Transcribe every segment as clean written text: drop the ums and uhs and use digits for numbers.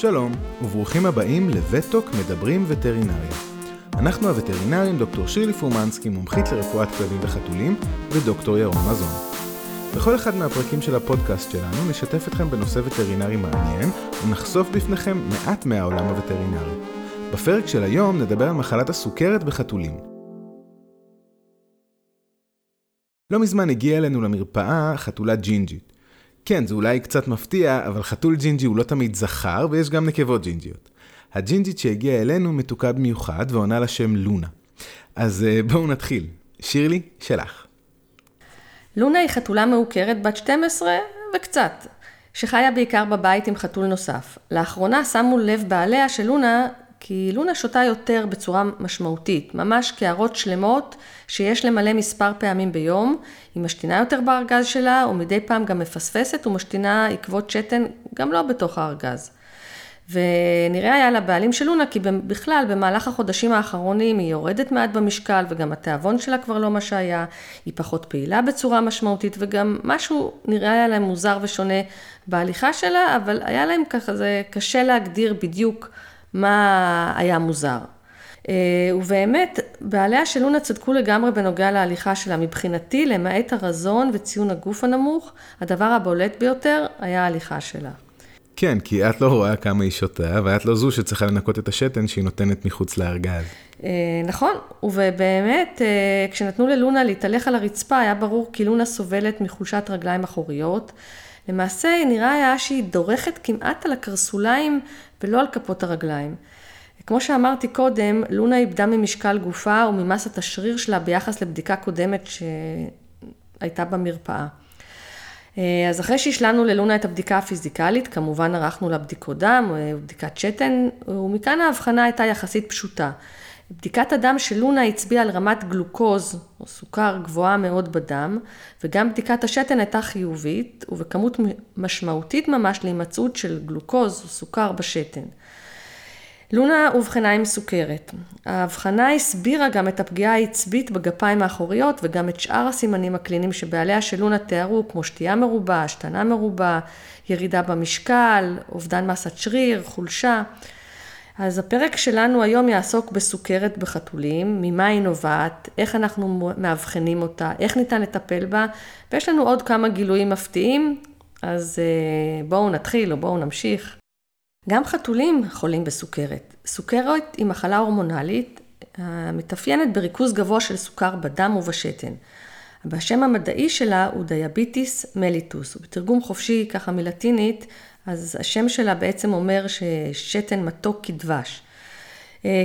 שלום, וברוכים הבאים לווטוק מדברים וטרינריה. אנחנו הווטרינרים דוקטור שירלי פורמנסקי, מומחית לרפואת כלבים וחתולים, ודוקטור ירון מזון. בכל אחד מהפרקים של הפודקאסט שלנו נשתף אתכם בנושא וטרינרי מעניין, ונחשוף בפניכם מעט מהעולם הווטרינרי. בפרק של היום נדבר על מחלת הסוכרת בחתולים. לא מזמן הגיעה אלינו למרפאה חתולה ג'ינג'ית. כן, זה אולי קצת מפתיע, אבל חתול ג'ינג'י הוא לא תמיד זכר, ויש גם נקבות ג'ינג'יות. הג'ינג'ית שהגיעה אלינו מתוקה במיוחד, ועונה לשם לונה. אז בואו נתחיל. שירלי, שלך. לונה היא חתולה מעוקרת בת 12 וקצת, שחיה בעיקר בבית עם חתול נוסף. לאחרונה שמו לב בעליה של לונה, כי לונה שותה יותר בצורה משמעותית, ממש קערות שלמות שיש למלא מספר פעמים ביום, היא משתינה יותר בארגז שלה, ומדי פעם גם מפספסת ומשתינה עקבות שתן, גם לא בתוך הארגז. ונראה היה לבעלים של לונה, כי בכלל במהלך החודשים האחרונים היא יורדת מעט במשקל, וגם התאבון שלה כבר לא מה שהיה, היא פחות פעילה בצורה משמעותית, וגם משהו נראה היה להם מוזר ושונה בהליכה שלה, אבל היה להם ככה, זה קשה להגדיר בדיוק מה היה מוזר. ובאמת, בעליה של לונה צדקו לגמרי בנוגע להליכה שלה. מבחינתי, למעט הרזון וציון הגוף הנמוך, הדבר הבולט ביותר היה ההליכה שלה. כן, כי את לא רואה כמה היא שותה, ואת לא זו שצריכה לנקות את השתן שהיא נותנת מחוץ לארגז. נכון, ובאמת, כשנתנו ללונה להתהלך על הרצפה, היה ברור כי לונה סובלת מחולשת רגליים אחוריות. למעשה, נראה היה שהיא דורכת כמעט על הקרסוליים ולא על כפות הרגליים. כמו שאמרתי קודם, לונה איבדה ממשקל גופה וממסת השריר שלה ביחס לבדיקה קודמת שהייתה במרפאה. אז אחרי שהשלנו ללונה את הבדיקה הפיזיקלית, כמובן ערכנו לה בדיקות דם, בדיקת שתן, ומכאן ההבחנה הייתה יחסית פשוטה. בדיקת הדם של לונה הצביעה על רמת גלוקוז או סוכר גבוהה מאוד בדם, וגם בדיקת השתן הייתה חיובית ובכמות משמעותית ממש להימצאות של גלוקוז או סוכר בשתן. לונה אובחנה עם סוכרת. ההבחנה הסבירה גם את הפגיעה העצבית בגפיים האחוריות וגם את שאר הסימנים הקליניים שבעליה של לונה תיארו, כמו שתייה מרובה, השתנה מרובה, ירידה במשקל, אובדן מסת שריר, חולשה. אז הפרק שלנו היום יעסוק בסוכרת בחתולים, ממה היא נובעת, איך אנחנו מאבחנים אותה, איך ניתן לטפל בה, ויש לנו עוד כמה גילויים מפתיעים, אז בואו נתחיל או בואו נמשיך. גם חתולים חולים בסוכרת. סוכרת היא מחלה הורמונלית, מתאפיינת בריכוז גבוה של סוכר בדם ובשתן. בשם המדעי שלה הוא דיאביטיס מליטוס, ובתרגום חופשי ככה מלטינית, אז השם שלה בעצם אומר ששתן מתוק כדבש.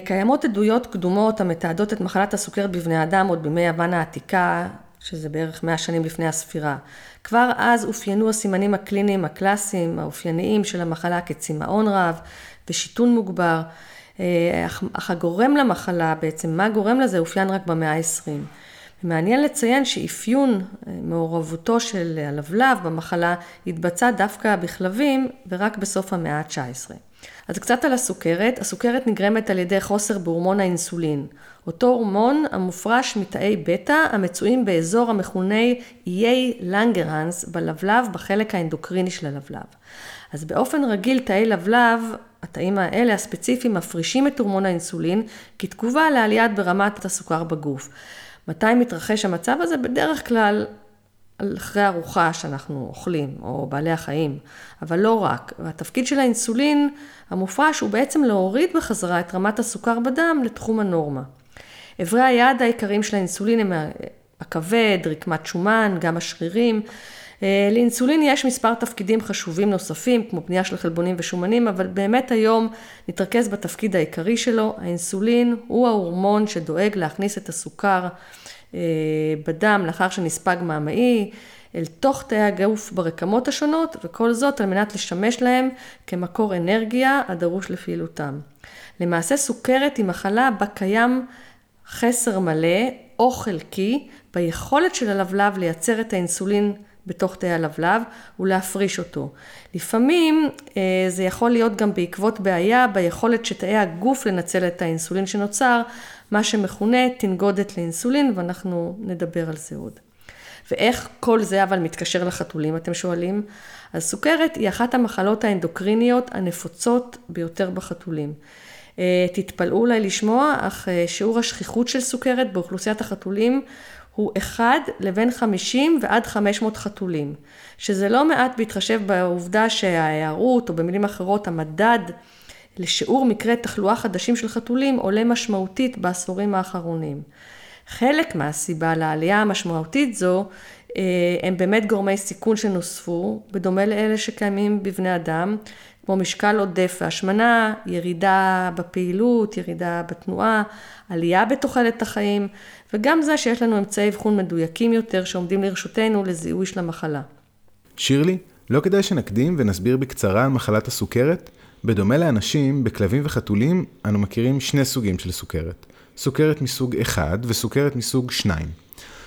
קיימות עדויות קדומות המתעדות את מחלת הסוכרת בבני אדם עוד בימי יוון העתיקה, שזה בערך 100 שנים לפני הספירה. כבר אז אופיינו הסימנים הקליניים הקלאסיים, האופייניים של המחלה כצמאון רב ושיתון מוגבר, אך הגורם למחלה בעצם, מה גורם לזה אופיין רק במאה ה-20. מעניין לציין שאפיון מעורבותו של הלבלב במחלה התבצע דווקא בכלבים ורק בסוף המאה ה-19. אז קצת על הסוכרת. הסוכרת נגרמת על ידי חוסר בהורמון האינסולין. אותו הורמון המופרש מתאי בטא המצויים באזור המכונה איי לנגרהנס בלבלב בחלק האנדוקריני של הלבלב. אז באופן רגיל תאי לבלב, התאים האלה הספציפיים מפרישים את הורמון האינסולין כתגובה לעליית ברמת הסוכר בגוף. מתי מתרחש המצב הזה? בדרך כלל אחרי ארוחה שאנחנו אוכלים, או בעלי החיים, אבל לא רק. והתפקיד של האינסולין המופרש הוא בעצם להוריד בחזרה את רמת הסוכר בדם לתחום הנורמה. עברי היעד העיקריים של האינסולין הם הכבד, רקמת שומן, גם השרירים. לאינסולין יש מספר תפקידים חשובים נוספים, כמו בנייה של חלבונים ושומנים, אבל באמת היום נתרכז בתפקיד העיקרי שלו. האינסולין הוא ההורמון שדואג להכניס את הסוכר בדם לאחר שנספג מהמעי, אל תוך תאי הגוף ברקמות השונות, וכל זאת על מנת לשמש להם כמקור אנרגיה הדרוש לפעילותם. למעשה סוכרת היא מחלה בה קיים חסר מלא או חלקי ביכולת של הלבלב לייצר את האינסולין בתוך תאי הלבלב ולהפריש אותו. לפעמים זה יכול להיות גם בעקבות בעיה ביכולת שתאי הגוף לנצל את האינסולין שנוצר, מה שמכונה תנגודת לאינסולין, ואנחנו נדבר על זה עוד. ואיך כל זה אבל מתקשר לחתולים, אתם שואלים? אז סוכרת היא אחת המחלות האנדוקריניות הנפוצות ביותר בחתולים. תתפלאו אולי לשמוע, אך שיעור השכיחות של סוכרת באוכלוסיית החתולים הוא 1 לבין 50 ועד 500 חתולים, שזה לא מעט בהתחשב בעובדה שההיערות, או במילים אחרות, המדד לשיעור מקרי תחלואה חדשים של חתולים עולה משמעותית בעשורים האחרונים. חלק מהסיבה לעלייה המשמעותית זו, הם באמת גורמי סיכון שנוספו, בדומה לאלה שקיימים בבני אדם, כמו משקל עודף והשמנה, ירידה בפעילות, ירידה בתנועה, עלייה בתוחלת החיים, וגם זה שיש לנו אמצעי אבחון מדויקים יותר שעומדים לרשותנו לזיהוי של המחלה. שירלי, לא כדאי שנקדים ונסביר בקצרה על מחלת הסוכרת? בדומה לאנשים, בכלבים וחתולים, אנו מכירים שני סוגים של סוכרת. סוכרת מסוג 1 וסוכרת מסוג 2.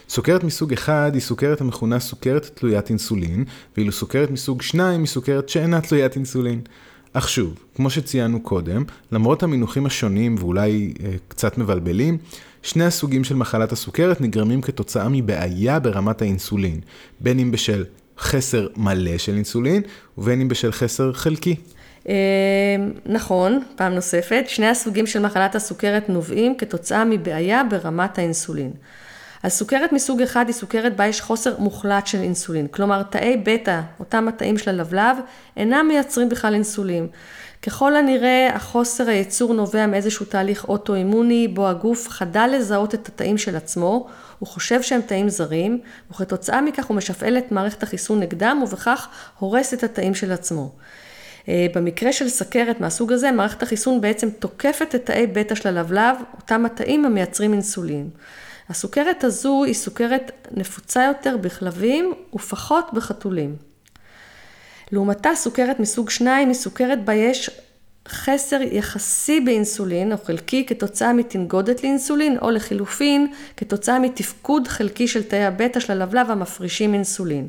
סוכרת מסוג 1 היא סוכרת המכונה סוכרת תלוית אינסולין, ואילו סוכרת מסוג 2 היא סוכרת שאינה תלוית אינסולין. אך שוב, כמו שציינו קודם, למרות המינוחים השונים ואולי קצת מבלבלים, שני הסוגים של מחלת הסוכרת נגרמים כתוצאה מבעיה ברמת האינסולין, בין אם בשל חסר מלא של אינסולין ובין אם בשל חסר חלקי. נכון, פעם נוספת, שני הסוגים של מחלת הסוכרת נובעים כתוצאה מבעיה ברמת האינסולין. הסוכרת מסוג אחד היא סוכרת בה יש חוסר מוחלט של אינסולין, כלומר תאי בטא, אותם התאים של הלבלב, אינם מייצרים בכלל אינסולין. ככל הנראה, החוסר הייצור נובע מאיזשהו תהליך אוטואימוני, בו הגוף חדל לזהות את התאים של עצמו, הוא חושב שהם תאים זרים, וכתוצאה מכך הוא משפעל את מערכת החיסון נגדם, ובכך הורס את התאים של עצמו. במקרה של סוכרת מהסוג הזה, מערכת החיסון בעצם תוקפת את תאי בטא של הלבלב, אותם התאים המייצרים אינסולין. הסוכרת הזו היא סוכרת נפוצה יותר בכלבים ופחות בחתולים. לעומתה, סוכרת מסוג 2 היא סוכרת בה יש חסר יחסי באינסולין או חלקי כתוצאה מתנגודת לאינסולין, או לחילופין כתוצאה מתפקוד חלקי של תאי הבטא של הלבלב המפרישים אינסולין.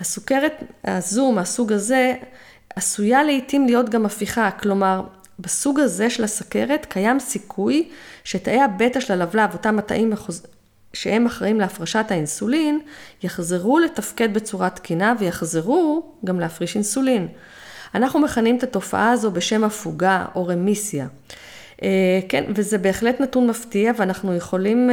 הסוכרת הזו מהסוג הזה עשויה לעתים להיות גם הפיכה, כלומר בסוג הזה של הסוכרת קיים סיכוי שתאי הבטא של הלבלב, אותם התאים שהם אחראים להפרשת האינסולין, יחזרו לתפקד בצורה תקינה ויחזרו גם להפריש אינסולין. אנחנו מכנים את התופעה הזו בשם הפוגה או רמיסיה. כן, וזה בהחלט נתון מפתיע, ואנחנו יכולים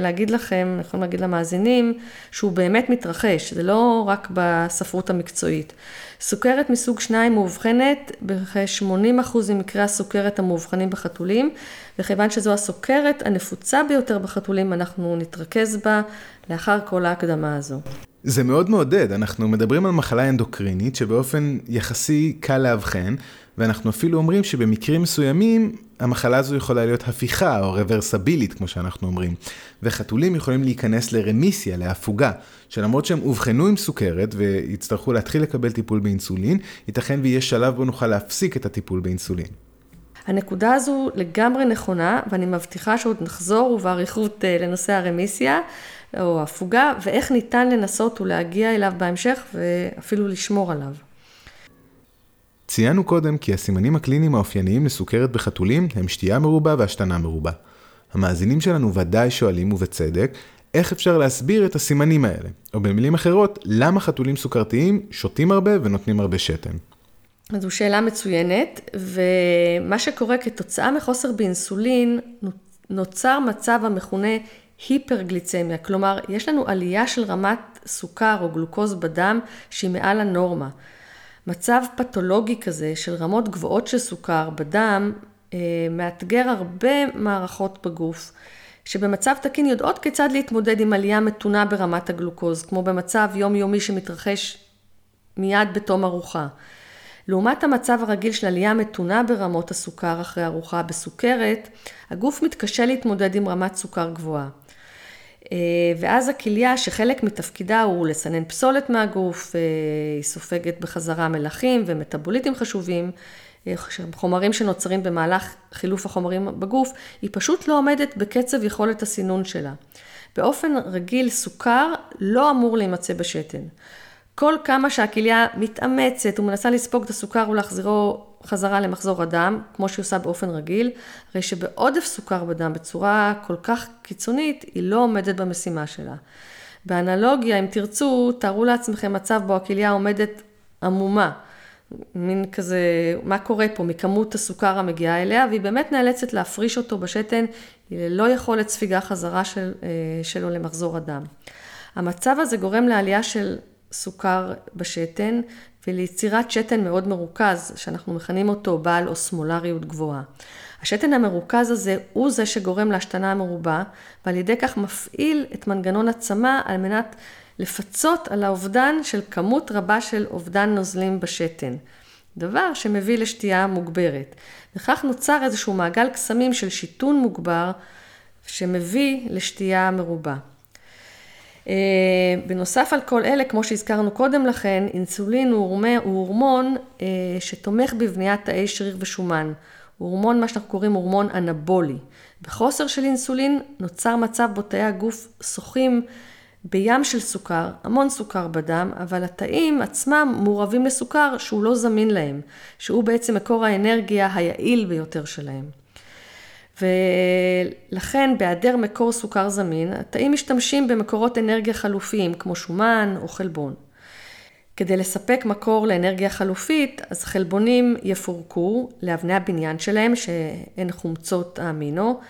להגיד לכם, יכולים להגיד למאזינים, שהוא באמת מתרחש, זה לא רק בספרות המקצועית. סוכרת מסוג 2 מאובחנת בכ-80% ממקרי הסוכרת המאובחנים בחתולים, וכיוון שזו הסוכרת הנפוצה ביותר בחתולים, אנחנו נתרכז בה לאחר כל ההקדמה הזו. זה מאוד מעודד, אנחנו מדברים על מחלה אנדוקרינית שבאופן יחסי קל להבחן, ואנחנו אפילו אומרים שבמקרים מסוימים המחלה הזו יכולה להיות הפיכה או רוורסבילית, כמו שאנחנו אומרים. וחתולים יכולים להיכנס לרמיסיה, להפוגה, שלמרות שהם אובחנו עם סוכרת ויצטרכו להתחיל לקבל טיפול באינסולין, ייתכן ויהיה שלב בו נוכל להפסיק את הטיפול באינסולין. הנקודה הזו לגמרי נכונה, ואני מבטיחה שעוד נחזור ובעריכות לנושא הרמיסיה או הפוגה, ואיך ניתן לנסות ולהגיע אליו בהמשך ואפילו לשמור עליו. ציינו קודם כי הסימנים הקליניים האופייניים לסוכרת בחתולים הם שתייה מרובה והשתנה מרובה. המאזינים שלנו ודאי שואלים, ובצדק, איך אפשר להסביר את הסימנים האלה? או במילים אחרות, למה חתולים סוכרתיים שותים הרבה ונותנים הרבה שתן? זו שאלה מצוינת, ומה שקורה כתוצאה מחוסר באינסולין, נוצר מצב המכונה היפרגליצמיה, כלומר יש לנו עלייה של רמת סוכר או גלוקוז בדם שהיא מעל הנורמה. מצב פתולוגי כזה של רמות גבוהות של סוכר בדם מאתגר הרבה מערכות בגוף, שבמצב תקין יודעות כיצד להתמודד עם עלייה מתונה ברמת הגלוקוז, כמו במצב יומיומי שמתרחש מיד בתום ארוחה. לעומת המצב הרגיל של עלייה מתונה ברמות הסוכר אחרי ארוחה בסוכרת, הגוף מתקשה להתמודד עם רמת סוכר גבוהה. ואז הכליה, שחלק מתפקידה הוא לסנן פסולת מהגוף, היא סופגת בחזרה מלחים ומטאבוליטים חשובים, חומרים שנוצרים במהלך חילוף החומרים בגוף, היא פשוט לא עומדת בקצב יכולת הסינון שלה. באופן רגיל סוכר לא אמור להימצא בשתן. כל כמה שהכליה מתאמצת ומנסה לספוג את הסוכר ולהחזירו חזרה למחזור הדם, כמו שהיא עושה באופן רגיל, הרי שבעודף סוכר בדם בצורה כל כך קיצונית, היא לא עומדת במשימה שלה. באנלוגיה, אם תרצו, תארו לעצמכם מצב בו הכליה עומדת עמומה, מין כזה, מה קורה פה, מכמות הסוכר המגיעה אליה, והיא באמת נאלצת להפריש אותו בשתן, היא ללא יכולת ספיגה חזרה שלו למחזור הדם. המצב הזה גורם לעלייה של סוכר בשתן, וליצירת שתן מאוד מרוכז, שאנחנו מכנים אותו בעל אוסמולריות גבוהה. השתן המרוכז הזה הוא זה שגורם להשתנה המרובה, ועל ידי כך מפעיל את מנגנון הצמה על מנת לפצות על האובדן של כמות רבה של אובדן נוזלים בשתן. דבר שמביא לשתייה מוגברת. וכך נוצר איזשהו מעגל קסמים של שיתון מוגבר, שמביא לשתייה מרובה. בנוסף על כל אלה, כמו שהזכרנו קודם לכן, אינסולין הוא הורמון שתומך בבניית תאי שריר ושומן. הוא הורמון, מה שאנחנו קוראים הורמון אנבולי. בחוסר של אינסולין נוצר מצב בו תאי הגוף שוחים בים של סוכר, המון סוכר בדם, אבל התאים עצמם מורבים לסוכר שהוא לא זמין להם, שהוא בעצם מקור האנרגיה היעיל ביותר שלהם. ולכן בהיעדר מקור סוכר זמין, התאים משתמשים במקורות אנרגיה חלופיים, כמו שומן או חלבון. כדי לספק מקור לאנרגיה חלופית, אז חלבונים יפורקו לאבני הבניין שלהם, שהן חומצות האמינו,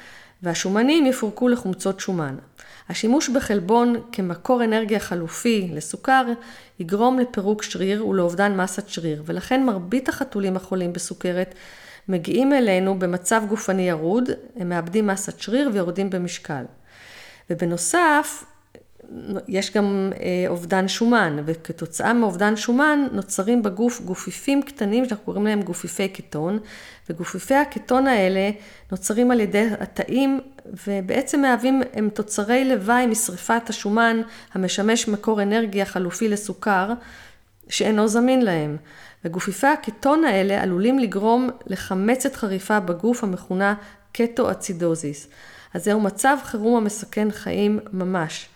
והשומנים יפורקו לחומצות שומן. השימוש בחלבון כמקור אנרגיה חלופי לסוכר, יגרום לפירוק שריר ולאובדן מסת שריר, ולכן מרבית החתולים החולים בסוכרת, מגיעים אלינו במצב גופני ירוד, הם מאבדים מסת שריר ויורדים במשקל. ובנוסף, יש גם אובדן שומן, וכתוצאה מאובדן שומן נוצרים בגוף גופיפים קטנים, שאנחנו קוראים להם גופיפי קטון, וגופיפי הקטון האלה נוצרים על ידי התאים, ובעצם מהווים הם תוצרי לוואי משריפת השומן, המשמש מקור אנרגיה חלופי לסוכר, שאינו זמין להם. וגופיפי הקטון האלה עלולים לגרום לחמצת חריפה בגוף המכונה קטואצידוזיס. אז זהו מצב חירום המסכן חיים ממש.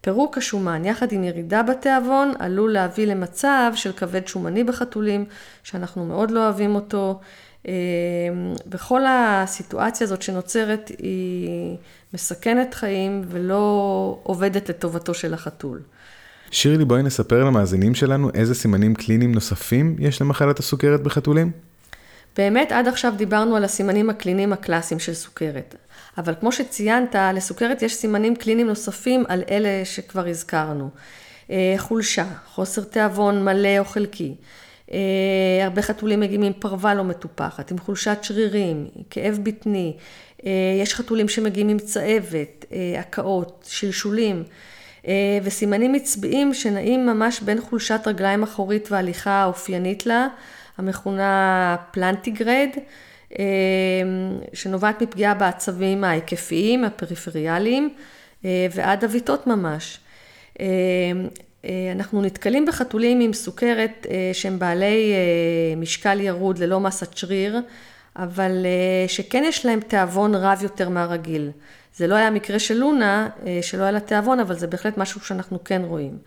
פירוק השומן יחד עם ירידה בתיאבון עלול להביא למצב של כבד שומני בחתולים, שאנחנו מאוד לא אוהבים אותו. בכל הסיטואציה הזאת שנוצרת היא מסכנת חיים ולא עובדת לטובתו של החתול. שירלי, בואי נספר למאזינים שלנו איזה סימנים קליניים נוספים יש למחלת הסוכרת בחתולים? באמת, עד עכשיו דיברנו על הסימנים הקליניים הקלאסיים של סוכרת. אבל כמו שציינת, לסוכרת יש סימנים קליניים נוספים על אלה שכבר הזכרנו. חולשה, חוסר תיאבון מלא או חלקי. הרבה חתולים מגיעים עם פרווה לא מטופחת, עם חולשת שרירים, כאב בטני. יש חתולים שמגיעים עם צהבת, הקאות, שלשולים. וסימנים מצביעים שנעים ממש בין חולשת רגליים אחורית והליכה האופיינית לה, המכונה פלנטיגרד, שנובעת מפגיעה בעצבים ההיקפיים, הפריפריאליים, ועד הביטות ממש. אנחנו נתקלים בחתולים עם סוכרת שהם בעלי משקל ירוד ללא מסת שריר, אבל שכן יש להם תיאבון רב יותר מהרגיל. זה לא היה מקרה של לונה, שלא היה לה תיאבון, אבל זה בהחלט משהו שאנחנו כן רואים.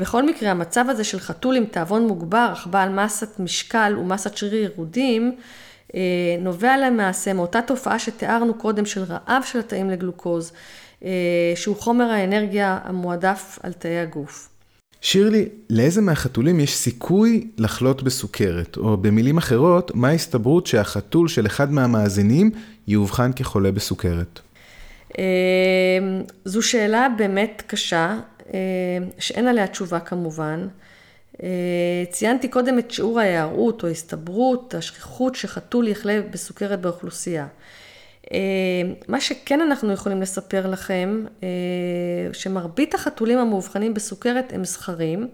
בכל מקרה, המצב הזה של חתול עם תיאבון מוגבר, אך בעל מסת משקל ומסת שריר ירודים, נובע למעשה מאותה תופעה שתיארנו קודם של רעב של התאים לגלוקוז, שהוא חומר האנרגיה המועדף על תאי הגוף. שירלי, לאיזה מהחתולים יש סיכוי לחלות בסוכרת? או במילים אחרות, מה ההסתברות שהחתול של אחד מהמאזינים יאובחן כחולה בסוכרת? זו שאלה באמת קשה, שאין עליה תשובה כמובן. ציינתי קודם את שיעור ההיערות או ההסתברות, השכיחות שחתול יחלה בסוכרת באוכלוסייה. מה שכן אנחנו יכולים לספר לכם, שמרבית החתולים המאובחנים בסוכרת הם זכרים,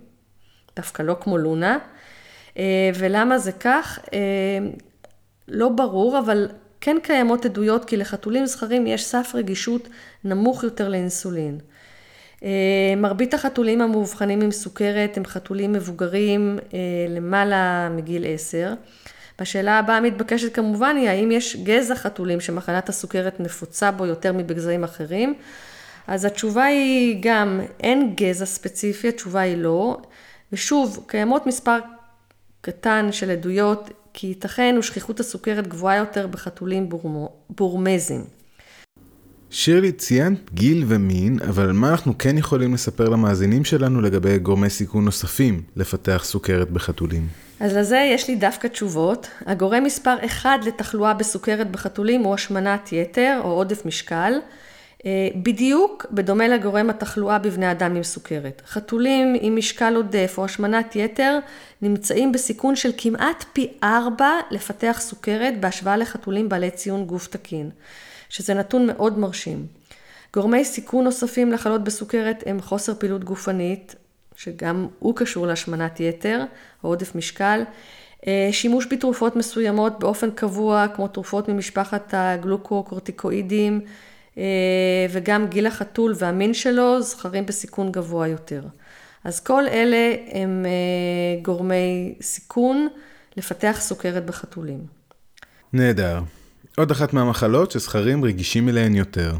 דווקא לא כמו לונה, ולמה זה כך? לא ברור, אבל כן קיימות עדויות כי לחתולים זכרים יש סף רגישות נמוך יותר לאינסולין. מרבית החתולים המאובחנים עם סוכרת הם חתולים מבוגרים למעלה מגיל 10, השאלה הבאה מתבקשת כמובן היא האם יש גזע חתולים שמחלת הסוכרת נפוצה בו יותר מבגזעים אחרים. אז התשובה היא גם אין גזע ספציפי, התשובה היא לא. ושוב, קיימות מספר קטן של עדויות כי ייתכן ושכיחות הסוכרת גבוהה יותר בחתולים בורמזים. שירלי ציינת גיל ומין, אבל מה אנחנו כן יכולים לספר למאזינים שלנו לגבי גורמי סיכון נוספים לפתח סוכרת בחתולים? אז לזה יש לי דווקא תשובות. הגורם מספר 1 לתחלואה בסוכרת בחתולים הוא השמנת יתר או עודף משקל, בדיוק בדומה לגורם התחלואה בבני אדם עם סוכרת. חתולים עם משקל עודף או השמנת יתר נמצאים בסיכון של כמעט פי 4 לפתח סוכרת בהשוואה לחתולים בעלי ציון גוף תקין, שזה נתון מאוד מרשים. גורמי סיכון נוספים לחלות בסוכרת הם חוסר פעילות גופנית, שגם הוא קשור להשמנת יתר, עודף משקל, שימוש בתרופות מסוימות באופן קבוע, כמו תרופות ממשפחת הגלוקוקורטיקואידים, וגם גיל החתול והמין שלו זכרים בסיכון גבוה יותר. אז כל אלה הם גורמי סיכון לפתח סוכרת בחתולים. נהדר. עוד אחת מהמחלות שזכרים רגישים אליהן יותר.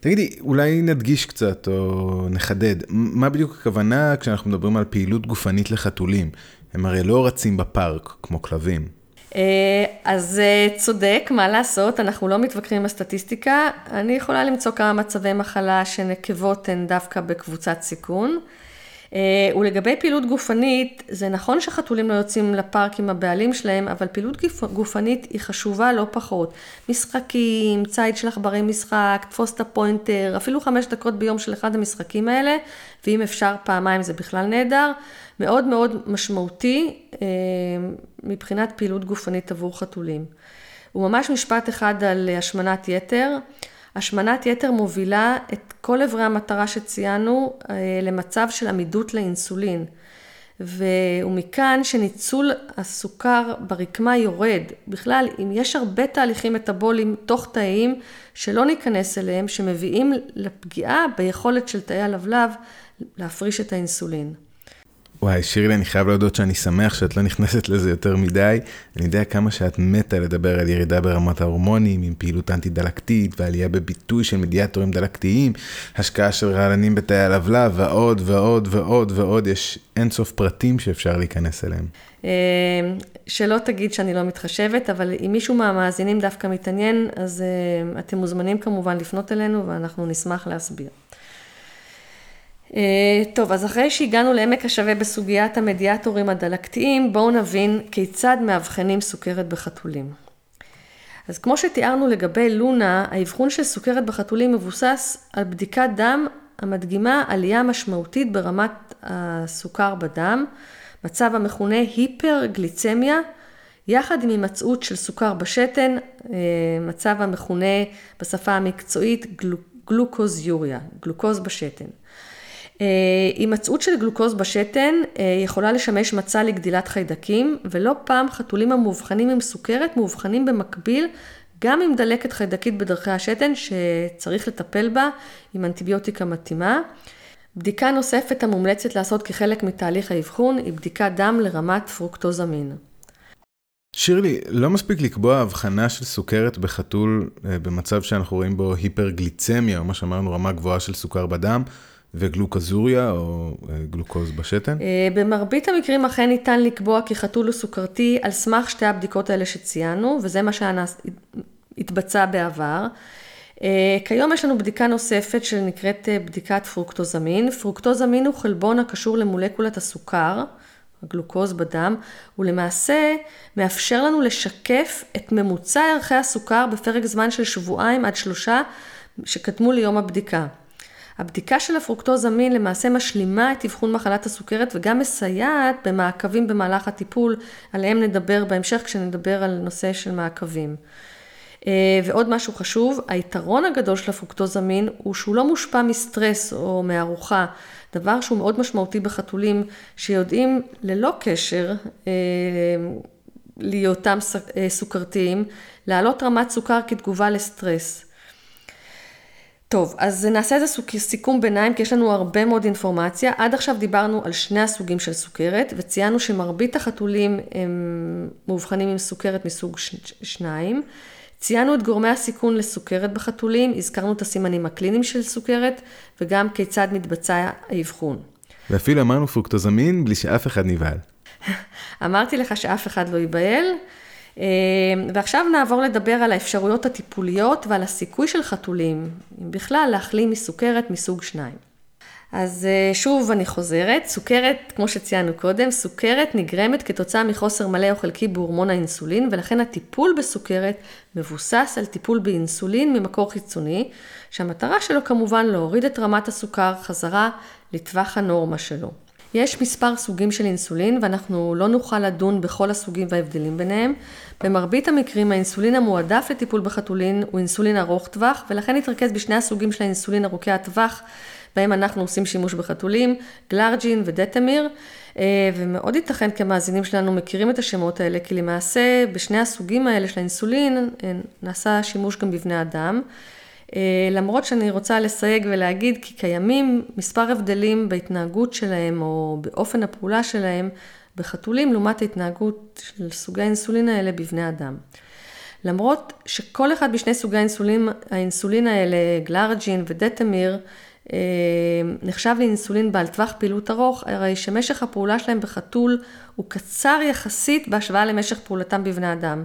תגידי, אולי נדגיש קצת או נחדד, מה בדיוק הכוונה כשאנחנו מדברים על פעילות גופנית לחתולים? הם הרי לא רצים בפארק כמו כלבים. אז צודק, מה לעשות? אנחנו לא מתווכחים עם הסטטיסטיקה. אני יכולה למצוא כמה מצבי מחלה שנקבות הן דווקא בקבוצת סיכון. ולגבי פעילות גופנית, זה נכון שחתולים לא יוצאים לפארק עם הבעלים שלהם, אבל פעילות גופנית היא חשובה לא פחות. משחקים, ציד של עכברי משחק, תפוס את הפוינטר, אפילו 5 דקות ביום של אחד המשחקים האלה, ואם אפשר פעמיים זה בכלל נהדר. מאוד מאוד משמעותי מבחינת פעילות גופנית עבור חתולים. וממש משפט אחד על השמנת יתר. השמנת יתר מובילה את כל עברי המטרה שציינו למצב של עמידות לאינסולין. ומכאן שניצול הסוכר ברקמה יורד. בכלל, אם יש הרבה תהליכים מטאבוליים תוך תאים שלא ניכנס אליהם, שמביאים לפגיעה ביכולת של תאי הלבלב להפריש את האינסולין. וואי, שירלי, אני חייב להודות שאני שמח שאת לא נכנסת לזה יותר מדי. אני יודע כמה שאת מתה לדבר על ירידה ברמת ההורמונים, עם פעילות אנטי-דלקתית ועלייה בביטוי של מדיאטורים דלקתיים, השקעה של רעלנים בתאי הלבלב ועוד ועוד ועוד ועוד. יש אינסוף פרטים שאפשר להיכנס אליהם. שלא תגיד שאני לא מתחשבת, אבל אם מישהו מהמאזינים דווקא מתעניין, אז אתם מוזמנים כמובן לפנות אלינו ואנחנו נשמח להסביר. טוב, אז אחרי שהגענו לעמק השווה בסוגיית המדיאטורים הדלקתיים, בואו נבין כיצד מאבחנים סוכרת בחתולים. אז כמו שתיארנו לגבי לונה, האבחון של סוכרת בחתולים מבוסס על בדיקת דם המדגימה עלייה משמעותית ברמת הסוכר בדם, מצב המכונה היפרגליצמיה, יחד עם הימצאות של סוכר בשתן, מצב המכונה בשפה המקצועית גלוקוזיוריה, גלוקוז בשתן. הימצאות של גלוקוז בשתן יכולה לשמש מצע לגדילת חיידקים, ולא פעם חתולים המאובחנים עם סוכרת מאובחנים במקביל גם עם דלקת חיידקית בדרכי השתן שצריך לטפל בה עם אנטיביוטיקה מתאימה. בדיקה נוספת המומלצת לעשות כחלק מתהליך האבחון היא בדיקת דם לרמת פרוקטוזמין. שירלי, לא מספיק לקבוע הבחנה של סוכרת בחתול במצב שאנחנו רואים בו היפרגליצמיה, או מה שאמרנו רמה גבוהה של סוכר בדם, וגלוקוזוריה או גלוקוז בשתן? במרבית המקרים אכן ניתן לקבוע כי חתול הוא סוכרתי על סמך שתי הבדיקות האלה שציינו, וזה מה שהתבצע בעבר. כיום יש לנו בדיקה נוספת שנקראת בדיקת פרוקטוזמין. פרוקטוזמין הוא חלבון הקשור למולקולת הסוכר, הגלוקוז בדם, ולמעשה מאפשר לנו לשקף את ממוצע ערכי הסוכר בפרק זמן של 2 עד 3 שבועות שקדמו ליום הבדיקה. הבדיקה של הפרוקטוזמין למעשה משלימה את אבחון מחלת הסוכרת וגם מסייעת במעקבים במהלך הטיפול, עליהם נדבר בהמשך כשנדבר על נושא של מעקבים. ועוד משהו חשוב, היתרון הגדול של הפרוקטוזמין הוא שהוא לא מושפע מסטרס או מארוחה, דבר שהוא מאוד משמעותי בחתולים שיודעים ללא קשר להיותם סוכרתיים, להעלות רמת סוכר כתגובה לסטרס. טוב, אז נעשה איזה סיכום ביניים, כי יש לנו הרבה מאוד אינפורמציה. עד עכשיו דיברנו על 2 הסוגים של סוכרת, וציינו שמרבית החתולים הם מאובחנים עם סוכרת מסוג 2. ציינו את גורמי הסיכון לסוכרת בחתולים, הזכרנו את הסימנים הקליניים של סוכרת, וגם כיצד מתבצע האבחון. ואפילו אמרנו פרוקטוזמין בלי שאף אחד נבהל. אמרתי לך שאף אחד לא ייבהל. ועכשיו נעבור לדבר על האפשרויות הטיפוליות ועל הסיכוי של חתולים, אם בכלל להחלים מסוכרת מסוג 2. אז שוב אני חוזרת, סוכרת, כמו שציינו קודם, סוכרת נגרמת כתוצאה מחוסר מלא או חלקי בהורמון האינסולין, ולכן הטיפול בסוכרת מבוסס על טיפול באינסולין ממקור חיצוני, שהמטרה שלו כמובן להוריד את רמת הסוכר חזרה לטווח הנורמה שלו. יש מספר סוגים של אינסולין, ואנחנו לא נוכל לדון בכל הסוגים וההבדלים ביניהם. במרבית המקרים, האינסולין המועדף לטיפול בחתולים הוא אינסולין ארוך טווח, ולכן נתרכז בשני הסוגים של האינסולין ארוכי הטווח, בהם אנחנו עושים שימוש בחתולים, גלרג'ין ודטמיר, ומאוד ייתכן כי המאזינים שלנו מכירים את השמות האלה, כי למעשה בשני הסוגים האלה של האינסולין נעשה שימוש גם בבני אדם, למרות שאני רוצה לסייג ולהגיד כי קיימים מספר הבדלים בהתנהגות שלהם או באופן הפעולה שלהם בחתולים, לעומת ההתנהגות של סוגי האינסולין האלה בבני אדם. למרות שכל אחד בשני סוגי האינסולין האלה, גלרג'ין ודטמיר, נחשב לאינסולין בעל טווח פעילות ארוך, הרי שמשך הפעולה שלהם בחתול הוא קצר יחסית בהשוואה למשך פעולתם בבני אדם,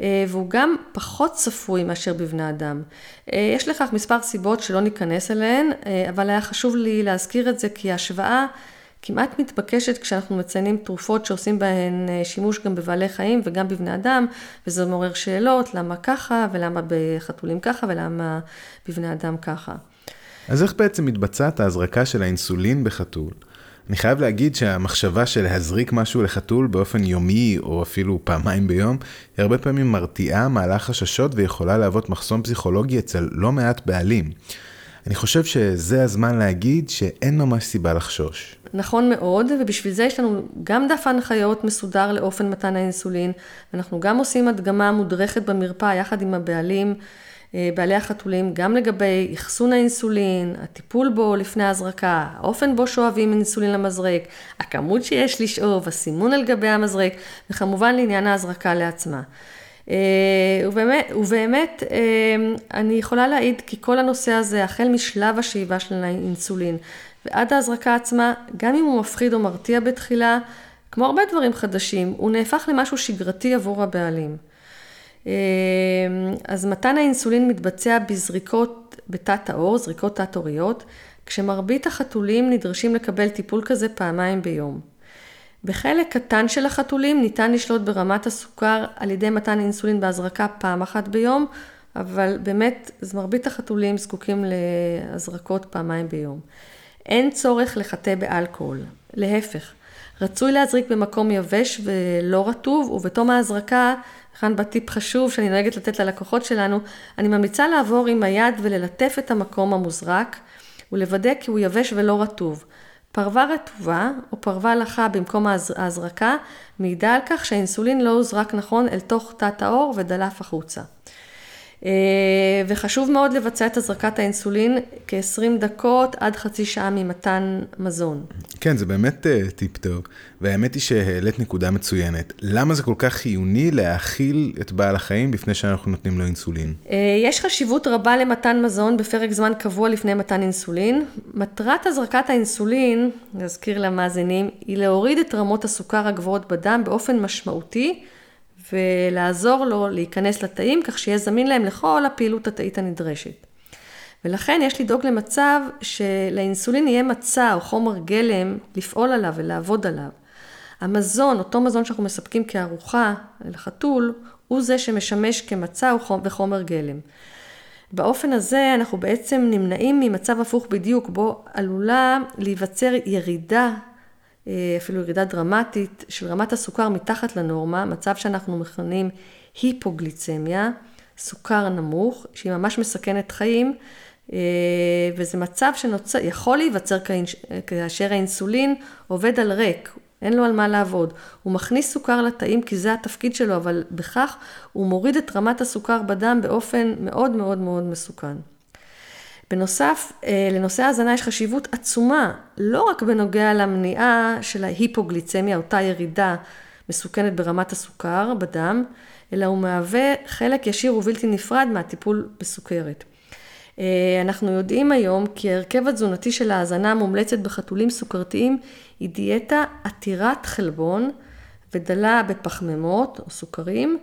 והוא גם פחות צפוי מאשר בבני אדם. יש לכך מספר סיבות שלא ניכנס אליהן, אבל היה חשוב לי להזכיר את זה כי ההשוואה כמעט מתבקשת כשאנחנו מציינים תרופות שעושים בהן שימוש גם בבעלי חיים וגם בבני אדם, וזה מעורר שאלות למה ככה ולמה בחתולים ככה ולמה בבני אדם ככה. אז איך בעצם מתבצעת ההזרקה של האינסולין בחתול? אני חייב להגיד שהמחשבה של להזריק משהו לחתול באופן יומי או אפילו פעמיים ביום, היא הרבה פעמים מרתיעה, מעלה חששות ויכולה להוות מחסום פסיכולוגי אצל לא מעט בעלים. אני חושב שזה הזמן להגיד שאין ממש סיבה לחשוש. נכון מאוד, ובשביל זה יש לנו גם דף הנחיות מסודר לאופן מתן האינסולין, ואנחנו גם עושים הדגמה מודרכת במרפאה יחד עם הבעלים, בעלי החתולים, גם לגבי אחסון האינסולין, הטיפול בו לפני ההזרקה, האופן בו שואבים אינסולין למזרק, הכמות שיש לשאוב, הסימון על גבי המזרק, וכמובן לעניין ההזרקה לעצמה. ובאמת, אני יכולה להעיד כי כל הנושא הזה, החל משלב השאיבה של האינסולין, ועד ההזרקה עצמה, גם אם הוא מפחיד או מרתיע בתחילה, כמו הרבה דברים חדשים, הוא נהפך למשהו שגרתי עבור הבעלים. אז מתן האינסולין מתבצע בזריקות בתת האור, זריקות תת-אוריות, כשמרבית החתולים נדרשים לקבל טיפול כזה פעמיים ביום. בחלק קטן של החתולים ניתן לשלוט ברמת הסוכר על ידי מתן אינסולין בהזרקה פעם אחת ביום, אבל באמת אז מרבית החתולים זקוקים להזרקות פעמיים ביום. אין צורך לחטא באלכוהול, להפך. רצוי להזריק במקום יבש ולא רטוב, ובתום ההזרקה, כאן בטיפ חשוב שאני נוהגת לתת ללקוחות שלנו, אני ממליצה לעבור עם היד וללטף את המקום המוזרק, ולוודא כי הוא יבש ולא רטוב. פרווה רטובה או פרווה לחה במקום ההזרקה, מעידה על כך שהאינסולין לא הוזרק נכון אל תוך תת האור ודלף החוצה. וחשוב מאוד לבצע את הזרקת האינסולין כ-20 דקות עד חצי שעה ממתן מזון. כן, זה באמת טיפ טוב. והאמת היא שהעלית נקודה מצוינת. למה זה כל כך חיוני להאכיל את בעל החיים לפני שאנחנו נותנים לו אינסולין? יש חשיבות רבה למתן מזון בפרק זמן קבוע לפני מתן אינסולין. מטרת הזרקת האינסולין, נזכיר למאזינים, היא להוריד את רמות הסוכר הגבוהות בדם באופן משמעותי, ולעזור לו להיכנס לתאים, כך שיהיה זמין להם לכל הפעילות התאית הנדרשת. ולכן יש לדאוג למצב שלאינסולין יהיה מצע או חומר גלם לפעול עליו ולעבוד עליו. המזון, אותו מזון שאנחנו מספקים כארוחה לחתול, הוא זה שמשמש כמצע וחומר גלם. באופן הזה אנחנו בעצם נמנעים ממצב הפוך בדיוק, בו עלולה להיווצר ירידה, אפילו ירידה דרמטית של רמת הסוכר מתחת לנורמה, מצב שאנחנו מכנים היפוגליצמיה, סוכר נמוך, שהיא ממש מסכנת חיים, וזה מצב שיכול להיווצר כאשר האינסולין עובד על ריק, אין לו על מה לעבוד. הוא מכניס סוכר לתאים כי זה התפקיד שלו, אבל בכך הוא מוריד את רמת הסוכר בדם באופן מאוד מאוד מאוד מסוכן. בנוסף, לנושא ההזנה יש חשיבות עצומה, לא רק בנוגע למניעה של ההיפוגליצמיה, אותה ירידה מסוכנת ברמת הסוכר בדם, אלא הוא מהווה חלק ישיר ובלתי נפרד מהטיפול בסוכרת. אנחנו יודעים היום כי הרכב התזונתי של ההזנה המומלצת בחתולים סוכרתיים היא דיאטה עתירת חלבון, ודלה בפחמימות או סוכרים,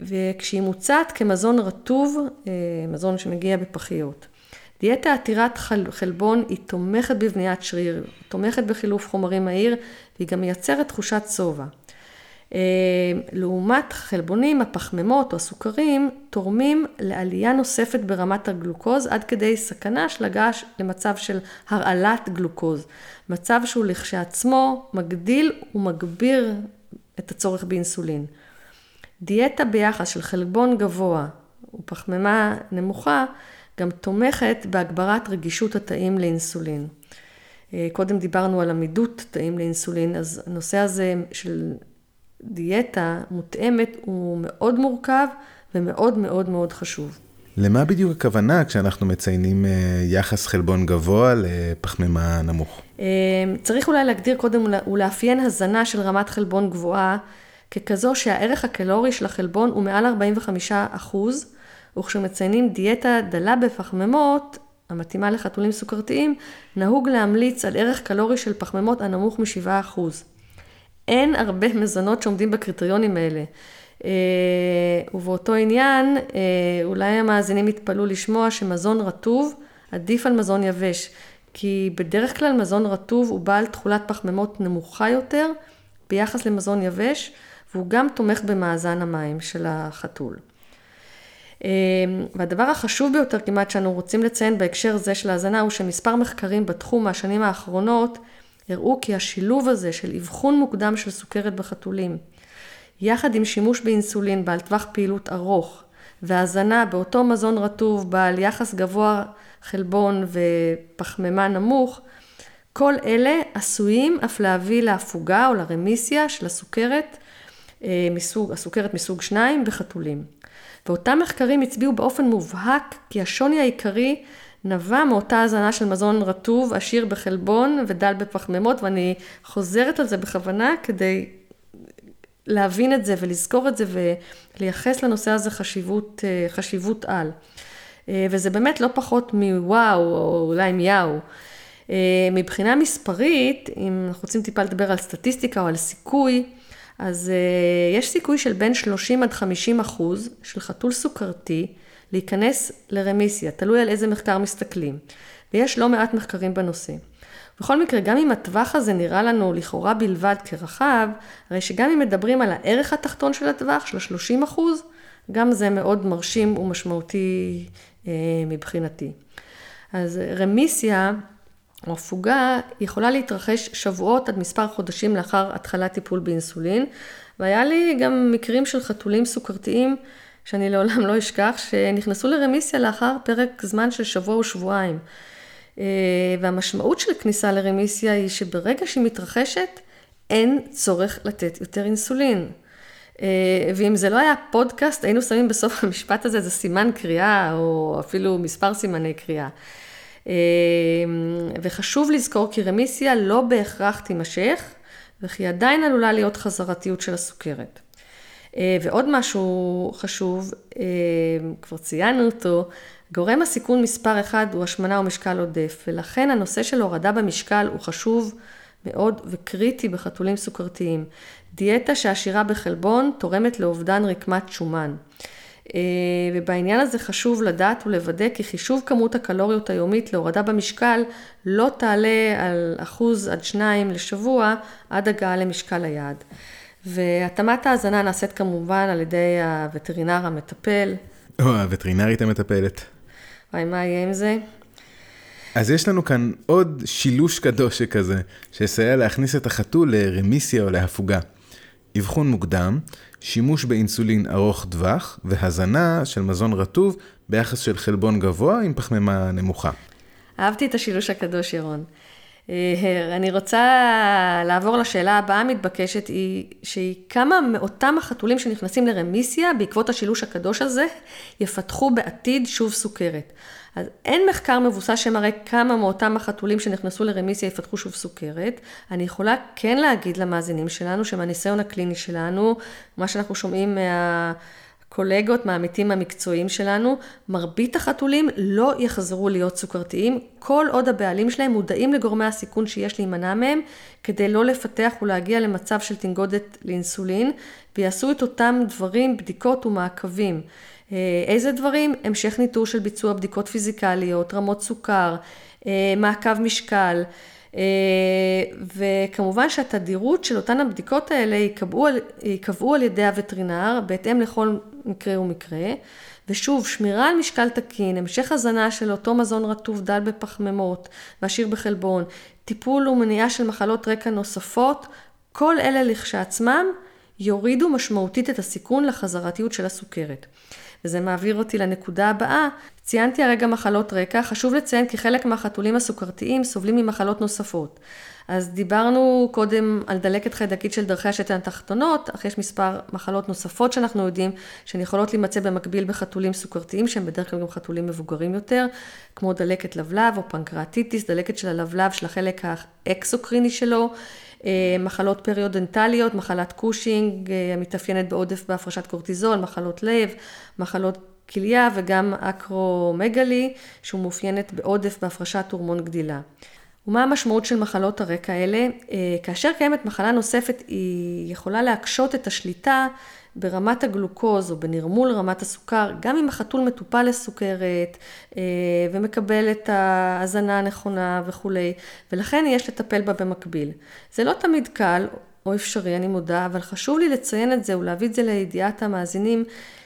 וכשהיא מוצעת כמזון רטוב, מזון שמגיע בפחיות. דיאטה עתירת חלבון היא תומכת בבניית שריר, תומכת בחילוף חומרים מהיר, והיא גם מייצרת תחושת סובה. לעומת חלבונים, הפחמימות או הסוכרים תורמים לעלייה נוספת ברמת הגלוקוז, עד כדי סכנה של הגעש למצב של הרעלת גלוקוז. מצב שהוא לכשעצמו מגדיל ומגביר את הצורך באינסולין. דיאטה ביחס של חלבון גבוה ופחמימה נמוכה גם תומכת בהגברת רגישות התאים לאינסולין. קודם דיברנו על עמידות תאים לאינסולין, אז הנושא הזה של דיאטה מותאמת הוא מאוד מורכב ומאוד מאוד מאוד חשוב. למה בדיוק הכוונה כשאנחנו מציינים יחס חלבון גבוה לפחמימה נמוך? צריך אולי להגדיר קודם ולאפיין הזנה של רמת חלבון גבוהה, ככזו שהערך הקלורי של החלבון הוא מעל 45%, וכשמציינים דיאטה דלה בפחמימות, המתאימה לחתולים סוכרתיים, נהוג להמליץ על ערך קלורי של פחמימות הנמוך מ7%. אין הרבה מזונות שעומדים בקריטריונים האלה. ובאותו עניין, אולי המאזינים יתפלו לשמוע שמזון רטוב עדיף על מזון יבש, כי בדרך כלל מזון רטוב הוא בעל תכולת פחמימות נמוכה יותר, ביחס למזון יבש, והוא גם תומך במאזן המים של החתול. והדבר החשוב ביותר כמעט שאנו רוצים לציין בהקשר זה של ההזנה, הוא שמספר מחקרים בתחום מהשנים האחרונות, הראו כי השילוב הזה של אבחון מוקדם של סוכרת בחתולים, יחד עם שימוש באינסולין בעל טווח פעילות ארוך, והזנה באותו מזון רטוב בעל יחס גבוה חלבון ופחמימה נמוך, כל אלה עשויים אף להביא להפוגה או לרמיסיה של הסוכרת מסוג 2 בחתולים. ואותם מחקרים הצביעו באופן מובהק כי השוני העיקרי נבע מאותה הזנה של מזון רטוב, עשיר בחלבון ודל בפחמימות, ואני חוזרת על זה בכוונה כדי להבין את זה ולזכור את זה ולייחס לנושא הזה חשיבות על. וזה באמת לא פחות מוואו או אולי מיהו. מבחינה מספרית, אם אנחנו רוצים טיפה לדבר על סטטיסטיקה או על סיכוי, אז יש סיכוי של בין 30% עד 50% של חתול סוכרתי להיכנס לרמיסיה, תלוי על איזה מחקר מסתכלים. ויש לא מעט מחקרים בנושא. בכל מקרה, גם אם הטווח הזה נראה לנו לכאורה בלבד כרחב, הרי שגם אם מדברים על הערך התחתון של הטווח, של 30%, גם זה מאוד מרשים ומשמעותי מבחינתי. אז רמיסיה או הפוגה יכולה להתרחש שבועות עד מספר חודשים לאחר התחלת טיפול באינסולין, והיה לי גם מקרים של חתולים סוכרתיים שאני לעולם לא אשכח, שנכנסו לרמיסיה לאחר פרק זמן של שבוע או שבועיים. והמשמעות של כניסה לרמיסיה היא שברגע שהיא מתרחשת, אין צורך לתת יותר אינסולין. ואם זה לא היה פודקאסט, היינו שמים בסוף המשפט הזה, זה סימן קריאה, או אפילו מספר סימני קריאה. וחשוב לזכור כי רמיסיה לא בהכרח תימשך, וכי עדיין עלולה להיות חזרתיות של הסוכרת. ועוד משהו חשוב, כבר ציינו אותו, גורם הסיכון מספר אחד הוא השמנה ומשקל עודף, ולכן הנושא של הורדה במשקל הוא חשוב מאוד וקריטי בחתולים סוכרתיים. דיאטה שעשירה בחלבון תורמת לאובדן רקמת שומן. ובעניין הזה חשוב לדעת ולוודא כי חישוב כמות הקלוריות היומית להורדה במשקל לא תעלה על 1% עד 2% לשבוע עד הגעה למשקל היעד. והתאמת ההזנה נעשית כמובן על ידי הווטרינר המטפל. או, הווטרינרית המטפלת. וואי, מה יהיה עם זה? אז יש לנו כאן עוד שילוש קדוש כזה, שיסייע להכניס את החתול לרמיסיה או להפוגה. אבחון מוקדם, שימוש באינסולין ארוך טווח, והזנה של מזון רטוב ביחס של חלבון גבוה עם פחמימה נמוכה. אהבתי את השילוש הקדוש, ירון. אני רוצה לעבור לשאלה הבאה המתבקשת, שהיא כמה מאותם החתולים שנכנסים לרמיסיה בעקבות השילוש הקדוש הזה יפתחו בעתיד שוב סוכרת. אז אין מחקר מבוסס שמראה כמה מאותם החתולים שנכנסו לרמיסיה יפתחו שוב סוכרת. אני יכולה כן להגיד למאזינים שלנו שמהניסיון הקליני שלנו, מה שאנחנו שומעים קולגות מהעמיתים המקצועיים שלנו, מרבית החתולים לא יחזרו להיות סוכרתיים, כל עוד הבעלים שלהם מודעים לגורמי הסיכון שיש להימנע מהם, כדי לא לפתח ולהגיע למצב של תנגודת לאינסולין, ויעשו את אותם דברים, בדיקות ומעקבים. איזה דברים? המשך ניטור של ביצוע בדיקות פיזיקליות, רמות סוכר, מעקב משקל, וכמובן שהתדירות של אותן הבדיקות האלה יקבעו על ידי הווטרינר בהתאם לכל מקרה ומקרה, ושוב, שמירה על משקל תקין, המשך הזנה של אותו מזון רטוב דל בפחמימות ועשיר בחלבון, טיפול ומניעה של מחלות רקע נוספות, כל אלה לכשעצמם יורידו משמעותית את הסיכון לחזרתיות של הסוכרת. וזה מעביר אותי לנקודה הבאה. ציינתי הרגע מחלות רקע, חשוב לציין כי חלק מהחתולים הסוכרתיים סובלים ממחלות נוספות. אז דיברנו קודם על דלקת חיידקית של דרכי השתן התחתונות, אך יש מספר מחלות נוספות שאנחנו יודעים, שהן יכולות להימצא במקביל בחתולים סוכרתיים, שהם בדרך כלל גם חתולים מבוגרים יותר, כמו דלקת לבלב או פנקרטיטיס, דלקת של הלבלב של החלק האקסוקריני שלו, מחלות פריודנטליות, מחלת קושינג, המתאפיינת בעודף בהפרשת קורטיזול, מחלות לב, מחלות כליה וגם אקרומגלי, שהוא מאופיינת בעודף בהפרשת הורמון גדילה. ומה המשמעות של מחלות הרקע האלה? כאשר קיימת מחלה נוספת, היא יכולה להקשות את השליטה ברמת הגלוקוז או בנרמול רמת הסוכר, גם אם החתול מטופל לסוכרת ומקבל את ההזנה הנכונה וכו', ולכן יש לטפל בה במקביל. זה לא תמיד קל או אפשרי, אני מודה, אבל חשוב לי לציין את זה ולהביא את זה לידיעת המאזינים,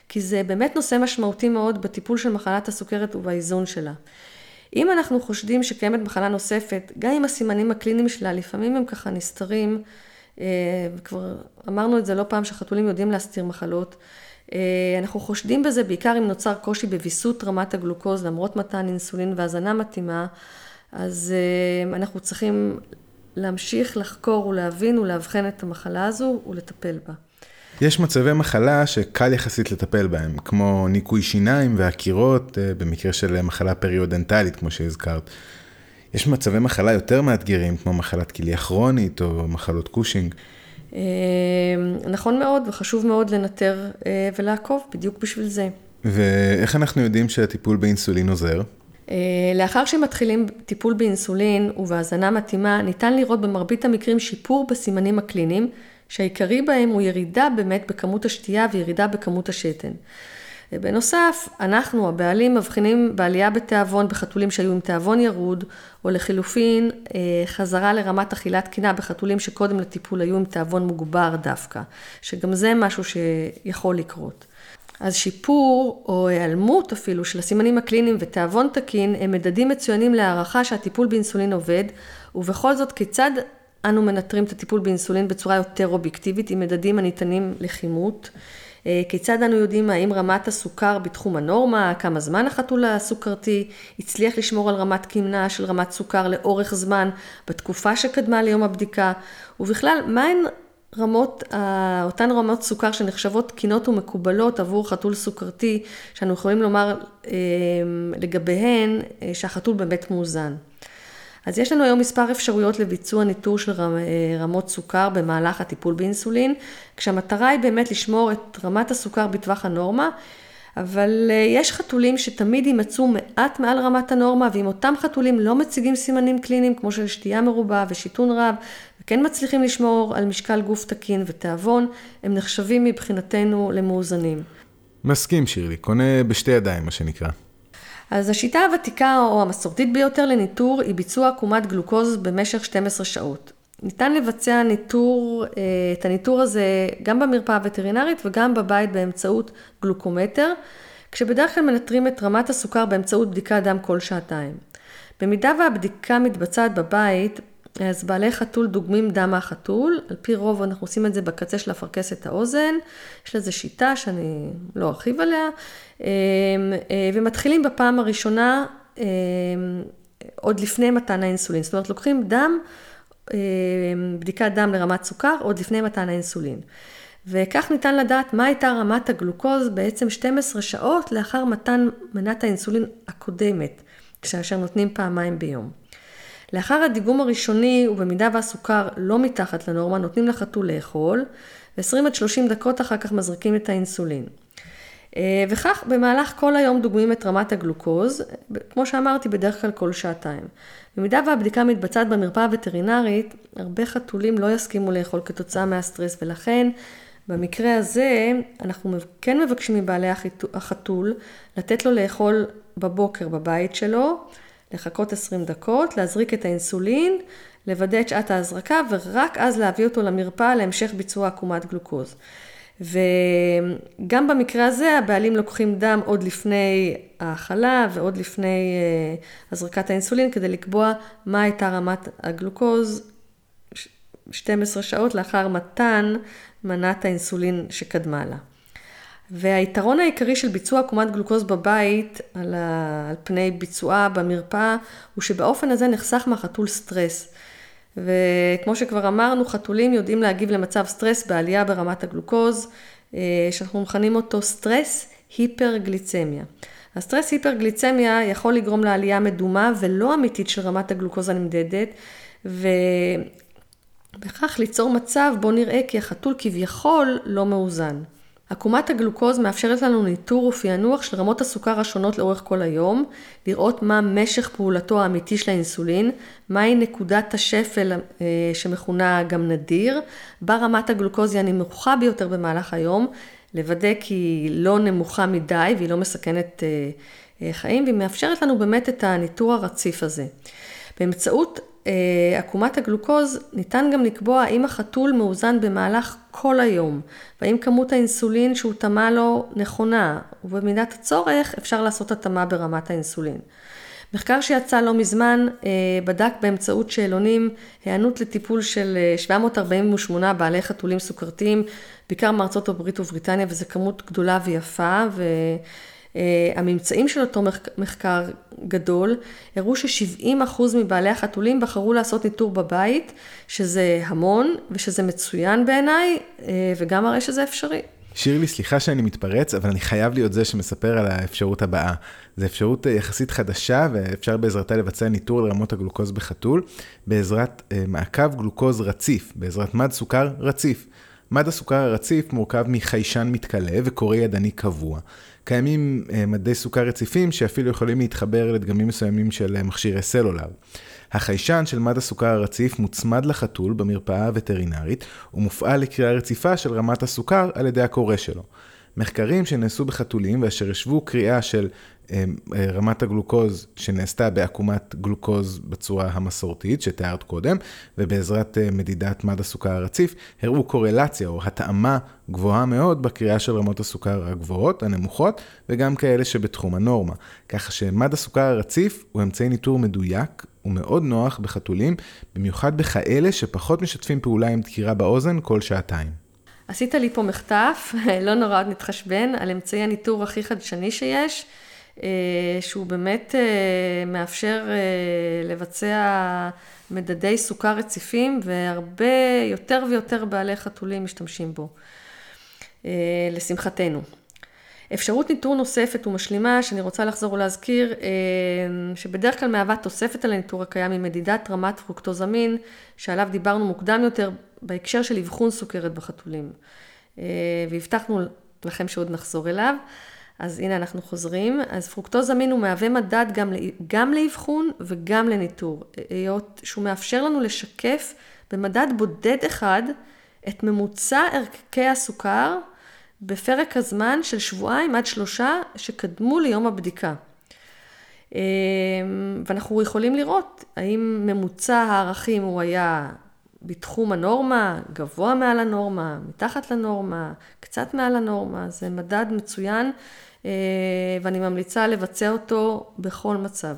כי זה באמת נושא משמעותי מאוד בטיפול של מחלת הסוכרת ובאיזון שלה. אם אנחנו חושדים שקיימת מחלה נוספת, גם אם הסימנים הקליניים שלה, לפעמים הם ככה נסתרים, וכבר אמרנו את זה לא פעם שחתולים יודעים להסתיר מחלות, אנחנו חושדים בזה בעיקר אם נוצר קושי בביסות רמת הגלוקוז, למרות מתן אינסולין והזנה מתאימה, אז אנחנו צריכים להמשיך לחקור ולהבין ולהבחן את המחלה הזו ולטפל בה. יש מצבי מחלה שקל יחסית לטפל בהם, כמו ניקוי שיניים והקירות, במקרה של מחלה פריודנטלית, כמו שהזכרת. יש מצבי מחלה יותר מאתגרים, כמו מחלת כליה כרונית או מחלות קושינג. נכון מאוד, וחשוב מאוד לנטר ולעקוב בדיוק בשביל זה. ואיך אנחנו יודעים שהטיפול באינסולין עוזר? לאחר שמתחילים טיפול באינסולין ובהזנה מתאימה, ניתן לראות במרבית המקרים שיפור בסימנים הקליניים, שהעיקרי בהם הוא ירידה באמת בכמות השתייה וירידה בכמות השתן. בנוסף, אנחנו הבעלים מבחינים בעלייה בתיאבון בחתולים שהיו עם תיאבון ירוד, או לחילופין חזרה לרמת אכילה תקינה בחתולים שקודם לטיפול היו עם תיאבון מוגבר דווקא, שגם זה משהו שיכול לקרות. אז שיפור או העלמות אפילו של הסימנים הקליניים ותיאבון תקין הם מדדים מצוינים להערכה שהטיפול באינסולין עובד, ובכל זאת כיצד אנו מנטרים את הטיפול באינסולין בצורה יותר אובייקטיבית עם מדדים הניתנים לכימות. כיצד אנו יודעים האם רמת הסוכר בתחום הנורמה, כמה זמן החתול הסוכרתי, הצליח לשמור על רמת כימנה של רמת סוכר לאורך זמן בתקופה שקדמה ליום הבדיקה, ובכלל מהן אותן רמות סוכר שנחשבות תקינות ומקובלות עבור חתול סוכרתי, שאנו יכולים לומר לגביהן שהחתול באמת מאוזן. אז יש לנו היום מספר אפשרויות לביצוע ניטור של רמות סוכר במהלך הטיפול באינסולין, כשהמטרה היא באמת לשמור את רמת הסוכר בטווח הנורמה, אבל יש חתולים שתמיד יימצאו מעט מעל רמת הנורמה, ואם אותם חתולים לא מציגים סימנים קליניים, כמו של שתייה מרובה ושיתון רב, וכן מצליחים לשמור על משקל גוף תקין ותיאבון, הם נחשבים מבחינתנו למאוזנים. מסכים שירלי, קונה בשתי ידיים מה שנקרא. אז השיטה הוותיקה או המסורתית ביותר לניטור היא ביצוע עקומת גלוקוז במשך 12 שעות. ניתן לבצע את הניטור הזה גם במרפאה הווטרינרית וגם בבית באמצעות גלוקומטר, כשבדרך כלל מנטרים את רמת הסוכר באמצעות בדיקת דם כל שעתיים. במידה והבדיקה מתבצעת בבית, אז בעלי חתול דוגמים דם מהחתול, על פי רוב אנחנו עושים את זה בקצה של הפרקסת האוזן, יש לזה שיטה שאני לא ארחיב עליה, ומתחילים בפעם הראשונה עוד לפני מתן האינסולין, זאת אומרת לוקחים דם, בדיקת דם לרמת סוכר עוד לפני מתן האינסולין. וכך ניתן לדעת מה הייתה רמת הגלוקוז בעצם 12 שעות לאחר מתן מנת האינסולין הקודמת, כאשר נותנים פעמיים ביום. לאחר הדיגום הראשוני, ובמידה והסוכר לא מתחת לנורמה, נותנים לחתול לאכול, ו-20 עד 30 דקות אחר כך מזריקים את האינסולין. וכך במהלך כל היום דוגמים את רמת הגלוקוז, כמו שאמרתי בדרך כלל כל שעתיים. במידה והבדיקה מתבצעת במרפאה הווטרינרית, הרבה חתולים לא יסכימו לאכול כתוצאה מהסטרס, ולכן במקרה הזה אנחנו כן מבקשים מבעלי החתול לתת לו לאכול בבוקר בבית שלו, לחכות 20 דקות, להזריק את האינסולין, לוודא את שעת ההזרקה ורק אז להביא אותו למרפאה להמשך ביצוע עקומת גלוקוז. וגם במקרה הזה הבעלים לוקחים דם עוד לפני האכלה ועוד לפני הזרקת האינסולין כדי לקבוע מה הייתה רמת הגלוקוז 12 שעות לאחר מתן מנת האינסולין שקדמה לה. והיתרון העיקרי של ביצוע עקומת גלוקוז בבית על פני ביצועה במרפאה הוא שבאופן הזה נחסך מהחתול סטרס. וכמו שכבר אמרנו, חתולים יודעים להגיב למצב סטרס בעלייה ברמת הגלוקוז, שאנחנו מכנים אותו סטרס היפרגליצמיה. הסטרס היפרגליצמיה יכול לגרום לעלייה מדומה ולא אמיתית של רמת הגלוקוז הנמדדת, ובכך ליצור מצב בו נראה כי החתול כביכול לא מאוזן. עקומת הגלוקוז מאפשרת לנו ניטור ופענוח של רמות הסוכר השונות לאורך כל היום, לראות מה משך פעולתו האמיתי של האינסולין, מהי נקודת השפל שמכונה גם נדיר, בה רמת הגלוקוז היא הנמוכה ביותר במהלך היום, לוודא כי היא לא נמוכה מדי והיא לא מסכנת חיים, והיא מאפשרת לנו באמת את הניטור הרציף הזה. באמצעות עקומת הגלוקוז ניתן גם לקבוע האם החתול מאוזן במהלך כל היום, והאם כמות האינסולין שהוא תמה לו נכונה, ובמידת הצורך אפשר לעשות התאמה ברמת האינסולין. מחקר שיצא לא מזמן בדק באמצעות שאלונים הענות לטיפול של 748 בעלי חתולים סוכרתיים, בעיקר מארצות הברית ובריטניה, וזו כמות גדולה ויפה, הממצאים של אותו מחקר גדול הראו ש70% מבעלי החתולים בחרו לעשות ניטור בבית, שזה המון ושזה מצוין בעיניי, וגם הרי שזה אפשרי. שירלי, סליחה שאני מתפרץ, אבל אני חייב להיות זה שמספר על האפשרות הבאה. זו אפשרות יחסית חדשה, ואפשר בעזרתה לבצע ניטור לרמות הגלוקוז בחתול, בעזרת מעקב גלוקוז רציף, בעזרת מד סוכר רציף. מד הסוכר הרציף מורכב מחיישן מתקלה וקורא ידני קבוע. קיימים מדי סוכר רציפים שאפילו יכולים להתחבר לדגמים מסוימים של מכשירי סלולר. החיישן של מד הסוכר הרציף מוצמד לחתול במרפאה הווטרינרית ומופעל לקריאה רציפה של רמת הסוכר על ידי הקורא שלו. מחקרים שנעשו בחתולים ואשר ישבו קריאה של רמת הגלוקוז שנעשתה בעקומת גלוקוז בצורה המסורתית שתיארת קודם, ובעזרת מדידת מד הסוכר הרציף, הראו קורלציה או התאמה גבוהה מאוד בקריאה של רמות הסוכר הגבוהות, הנמוכות, וגם כאלה שבתחום הנורמה. ככה שמד הסוכר הרציף הוא אמצעי ניטור מדויק ומאוד נוח בחתולים, במיוחד בכאלה שפחות משתפים פעולה עם דקירה באוזן כל שעתיים. עשית לי פה מחטף, לא נורא, עוד נתחשבן, על אמצעי הניטור הכי חדשני שיש, שהוא באמת מאפשר לבצע מדדי סוכר רציפים, והרבה יותר ויותר בעלי חתולים משתמשים בו, לשמחתנו. אפשרות ניטור נוספת ומשלימה, שאני רוצה לחזור ולהזכיר, שבדרך כלל מהווה תוספת על הניטור הקיים, היא מדידת רמת פרוקטוזמין, שעליו דיברנו מוקדם יותר בהקשר של אבחון סוכרת בחתולים. והבטחנו לכם שעוד נחזור אליו, אז הנה אנחנו חוזרים. אז פרוקטוזמין הוא מהווה מדד גם לאבחון וגם לניטור, היות שהוא מאפשר לנו לשקף במדד בודד אחד את ממוצע ערכי הסוכר, בפרק הזמן של 2-3 שבועות שקדמו ליום הבדיקה. ואנחנו יכולים לראות האם ממוצע הערכים הוא היה בתחום הנורמה, גבוה מעל הנורמה, מתחת לנורמה, קצת מעל הנורמה. זה מדד מצוין, ואני ממליצה לבצע אותו בכל מצב.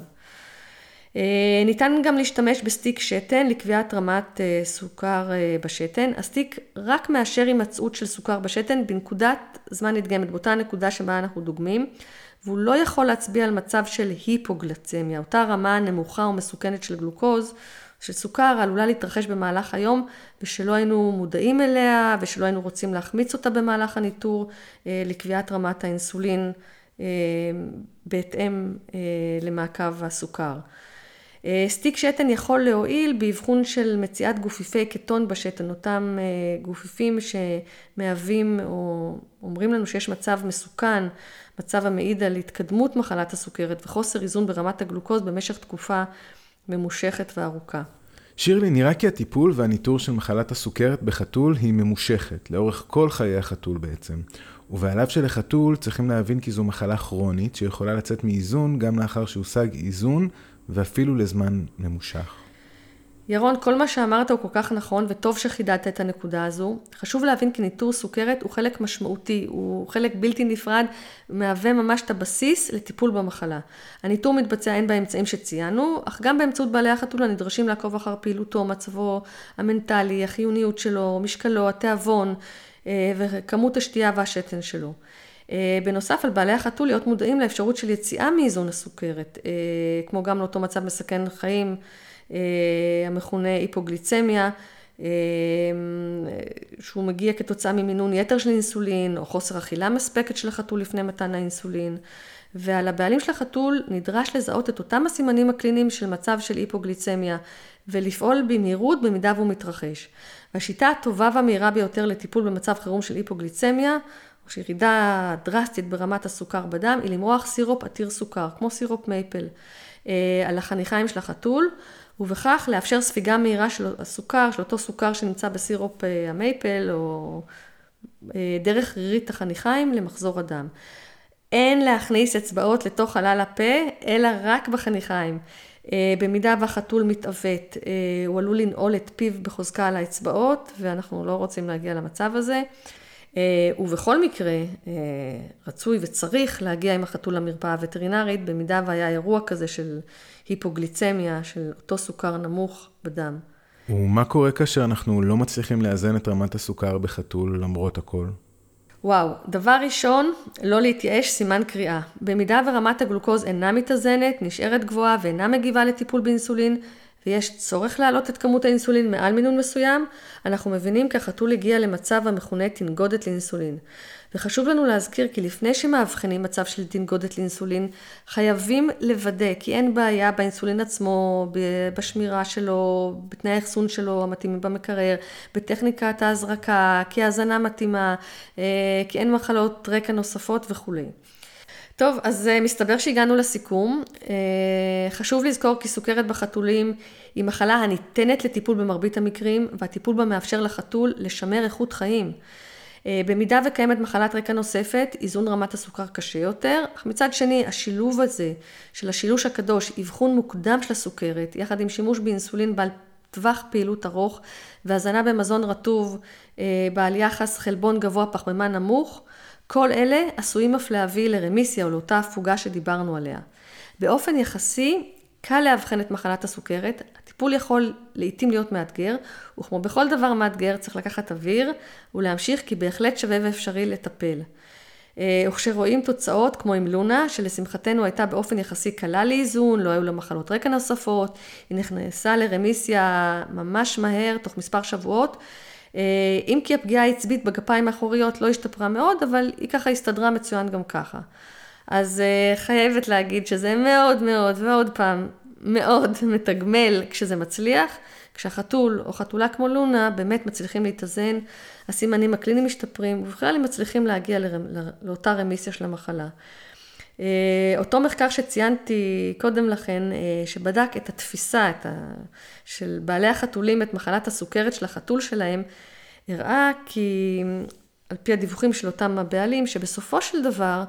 ניתן גם להשתמש בסטיק שתן לקביעת רמת סוכר בשתן. הסטיק רק מאשר הימצאות של סוכר בשתן בנקודת זמן נדגמת, באותה נקודה שבה אנחנו דוגמים, והוא לא יכול להצביע על מצב של היפוגלצמיה, אותה רמה נמוכה ומסוכנת של גלוקוז, של סוכר, עלולה להתרחש במהלך היום, ושלא היינו מודעים אליה, ושלא היינו רוצים להחמיץ אותה במהלך הניטור, לקביעת רמת האינסולין, בהתאם למעקב הסוכר. סטיק שתן יכול להועיל באבחון של מציאת גופיפי קטון בשתן, אותם גופיפים שמהווים או אומרים לנו שיש מצב מסוכן, מצב המעיד על התקדמות מחלת הסוכרת וחוסר איזון ברמת הגלוקוז במשך תקופה ממושכת וארוכה. שירלי, נראה כי הטיפול והניטור של מחלת הסוכרת בחתול היא ממושכת, לאורך כל חיי החתול בעצם. ובעליו של החתול צריכים להבין כי זו מחלה כרונית שיכולה לצאת מאיזון גם לאחר שהושג איזון ואפילו לזמן ממושך. ירון, כל מה שאמרת הוא כל כך נכון וטוב שחידדת את הנקודה הזו. חשוב להבין כי ניטור סוכרת הוא חלק משמעותי, הוא חלק בלתי נפרד, מהווה ממש את הבסיס לטיפול במחלה. הניטור מתבצע הן באמצעים שציינו, אך גם באמצעות בעלי החתול הנדרשים לעקוב אחר פעילותו, מצבו המנטלי, החיוניות שלו, משקלו, התיאבון וכמות השתייה והשתן שלו. בנוסף על בעלי החתול להיות מודעים לאפשרות של יציאה מאיזון הסוכרת, כמו גם לאותו מצב מסכן חיים, המכונה היפוגליצמיה, שהוא מגיע כתוצאה ממינון יתר של אינסולין, או חוסר אכילה מספקת של החתול לפני מתן האינסולין. ועל הבעלים של החתול נדרש לזהות את אותם הסימנים הקליניים של מצב של היפוגליצמיה, ולפעול במהירות במידה והוא מתרחש. והשיטה הטובה והמהירה ביותר לטיפול במצב חירום של היפוגליצמיה, או שירידה דרסטית ברמת הסוכר בדם, היא למרוח סירופ עתיר סוכר, כמו סירופ מייפל, על החניכיים של החתול, ובכך לאפשר ספיגה מהירה של הסוכר, של אותו סוכר שנמצא בסירופ המייפל, או דרך רירית החניכיים למחזור הדם. אין להכניס אצבעות לתוך חלל הפה, אלא רק בחניכיים. במידה והחתול מתעוות, הוא עלול לנעול את פיו בחוזקה על האצבעות, ואנחנו לא רוצים להגיע למצב הזה. ובכל מקרה, רצוי וצריך להגיע עם החתול למרפאה הווטרינרית, במידה והיה אירוע כזה של היפוגליצמיה, של אותו סוכר נמוך בדם. ומה קורה כאשר אנחנו לא מצליחים לאזן את רמת הסוכר בחתול למרות הכל? וואו, דבר ראשון, לא להתייאש, סימן קריאה. במידה ורמת הגלוקוז אינה מתאזנת, נשארת גבוהה ואינה מגיבה לטיפול באינסולין, ויש צורך להעלות את כמות האינסולין מעל מינון מסוים, אנחנו מבינים כי החתול הגיע למצב המכונה תנגודת לאינסולין. וחשוב לנו להזכיר כי לפני שמאבחנים מצב של תנגודת לאינסולין, חייבים לוודא כי אין בעיה באינסולין עצמו, בשמירה שלו, בתנאי האחסון שלו המתאימים במקרר, בטכניקת ההזרקה, כי ההזנה מתאימה, כי אין מחלות רקע נוספות וכו'. טוב, אז מסתבר שהגענו לסיכום. חשוב לזכור כי סוכרת בחתולים היא מחלה הניתנת לטיפול במרבית המקרים, והטיפול בה מאפשר לחתול לשמר איכות חיים. במידה וקיימת מחלת רקע נוספת, איזון רמת הסוכר קשה יותר, אך מצד שני, השילוב הזה של השילוש הקדוש, אבחון מוקדם של הסוכרת, יחד עם שימוש באינסולין בעל טווח פעילות ארוך, והזנה במזון רטוב בעל יחס חלבון גבוה פחמימה נמוך, כל אלה עשויים אף להביא לרמיסיה או לאותה הפוגה שדיברנו עליה. באופן יחסי, קל להבחן את מחלת הסוכרת, הטיפול יכול לעתים להיות מאתגר, וכמו בכל דבר מאתגר צריך לקחת אוויר ולהמשיך כי בהחלט שווה ואפשרי לטפל. וכשרואים תוצאות כמו עם לונה, שלשמחתנו הייתה באופן יחסי קלה לאיזון, לא היו לה מחלות רקע נוספות, היא נכנסה לרמיסיה ממש מהר, תוך מספר שבועות, אם כי הפגיעה העצבית בגפיים האחוריות לא השתפרה מאוד, אבל היא ככה הסתדרה מצוין גם ככה. אז חייבת להגיד שזה מאוד מאוד ועוד פעם מאוד מתגמל כשזה מצליח, כשהחתול או חתולה כמו לונה באמת מצליחים להתאזן, הסימנים הקליניים משתפרים ובכלל הם מצליחים להגיע לאותה רמיסיה של המחלה. אותו מחקר שציינתי קודם לכן, שבדק את התפיסה של בעלי החתולים, את מחלת הסוכרת של החתול שלהם, הראה כי על פי הדיווחים של אותם הבעלים, שבסופו של דבר,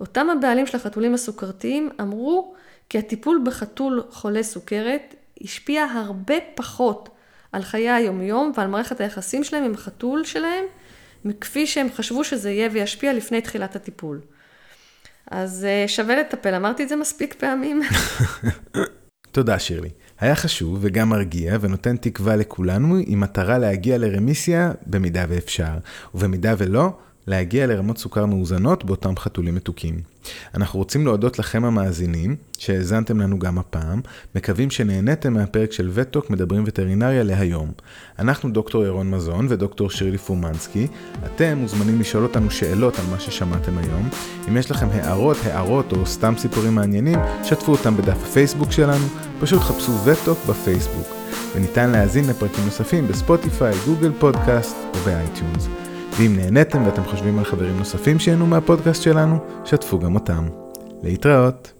אותם הבעלים של החתולים הסוכרתיים אמרו כי הטיפול בחתול חולה סוכרת השפיע הרבה פחות על חיי היומיום ועל מערכת היחסים שלהם עם החתול שלהם, מכפי שהם חשבו שזה יהיה וישפיע לפני תחילת הטיפול. אז שווה לטפל, אמרתי את זה מספיק פעמים. תודה שירלי. היה חשוב וגם מרגיע ונותן תקווה לכולנו עם מטרה להגיע לרמיסיה במידה ואפשר, ובמידה ולא, להגיע לרמות סוכר מאוזנות באותם חתולים מתוקים. אנחנו רוצים להודות לכם המאזינים, שהאזנתם לנו גם הפעם, מקווים שנהניתם מהפרק של וטוק מדברים וטרינריה להיום. אנחנו דוקטור ירון מזון ודוקטור שירלי פורמנסקי, אתם מוזמנים לשאול אותנו שאלות על מה ששמעתם היום. אם יש לכם הערות או סתם סיפורים מעניינים, שתפו אותם בדף הפייסבוק שלנו, פשוט חפשו וטוק בפייסבוק. וניתן להאזין לפרקים נוספים בספוטיפיי, גוגל פודקאסט ובאייטיונס. ואם נהניתם ואתם חושבים על חברים נוספים שיהנו מהפודקאסט שלנו, שתפו גם אותם. להתראות.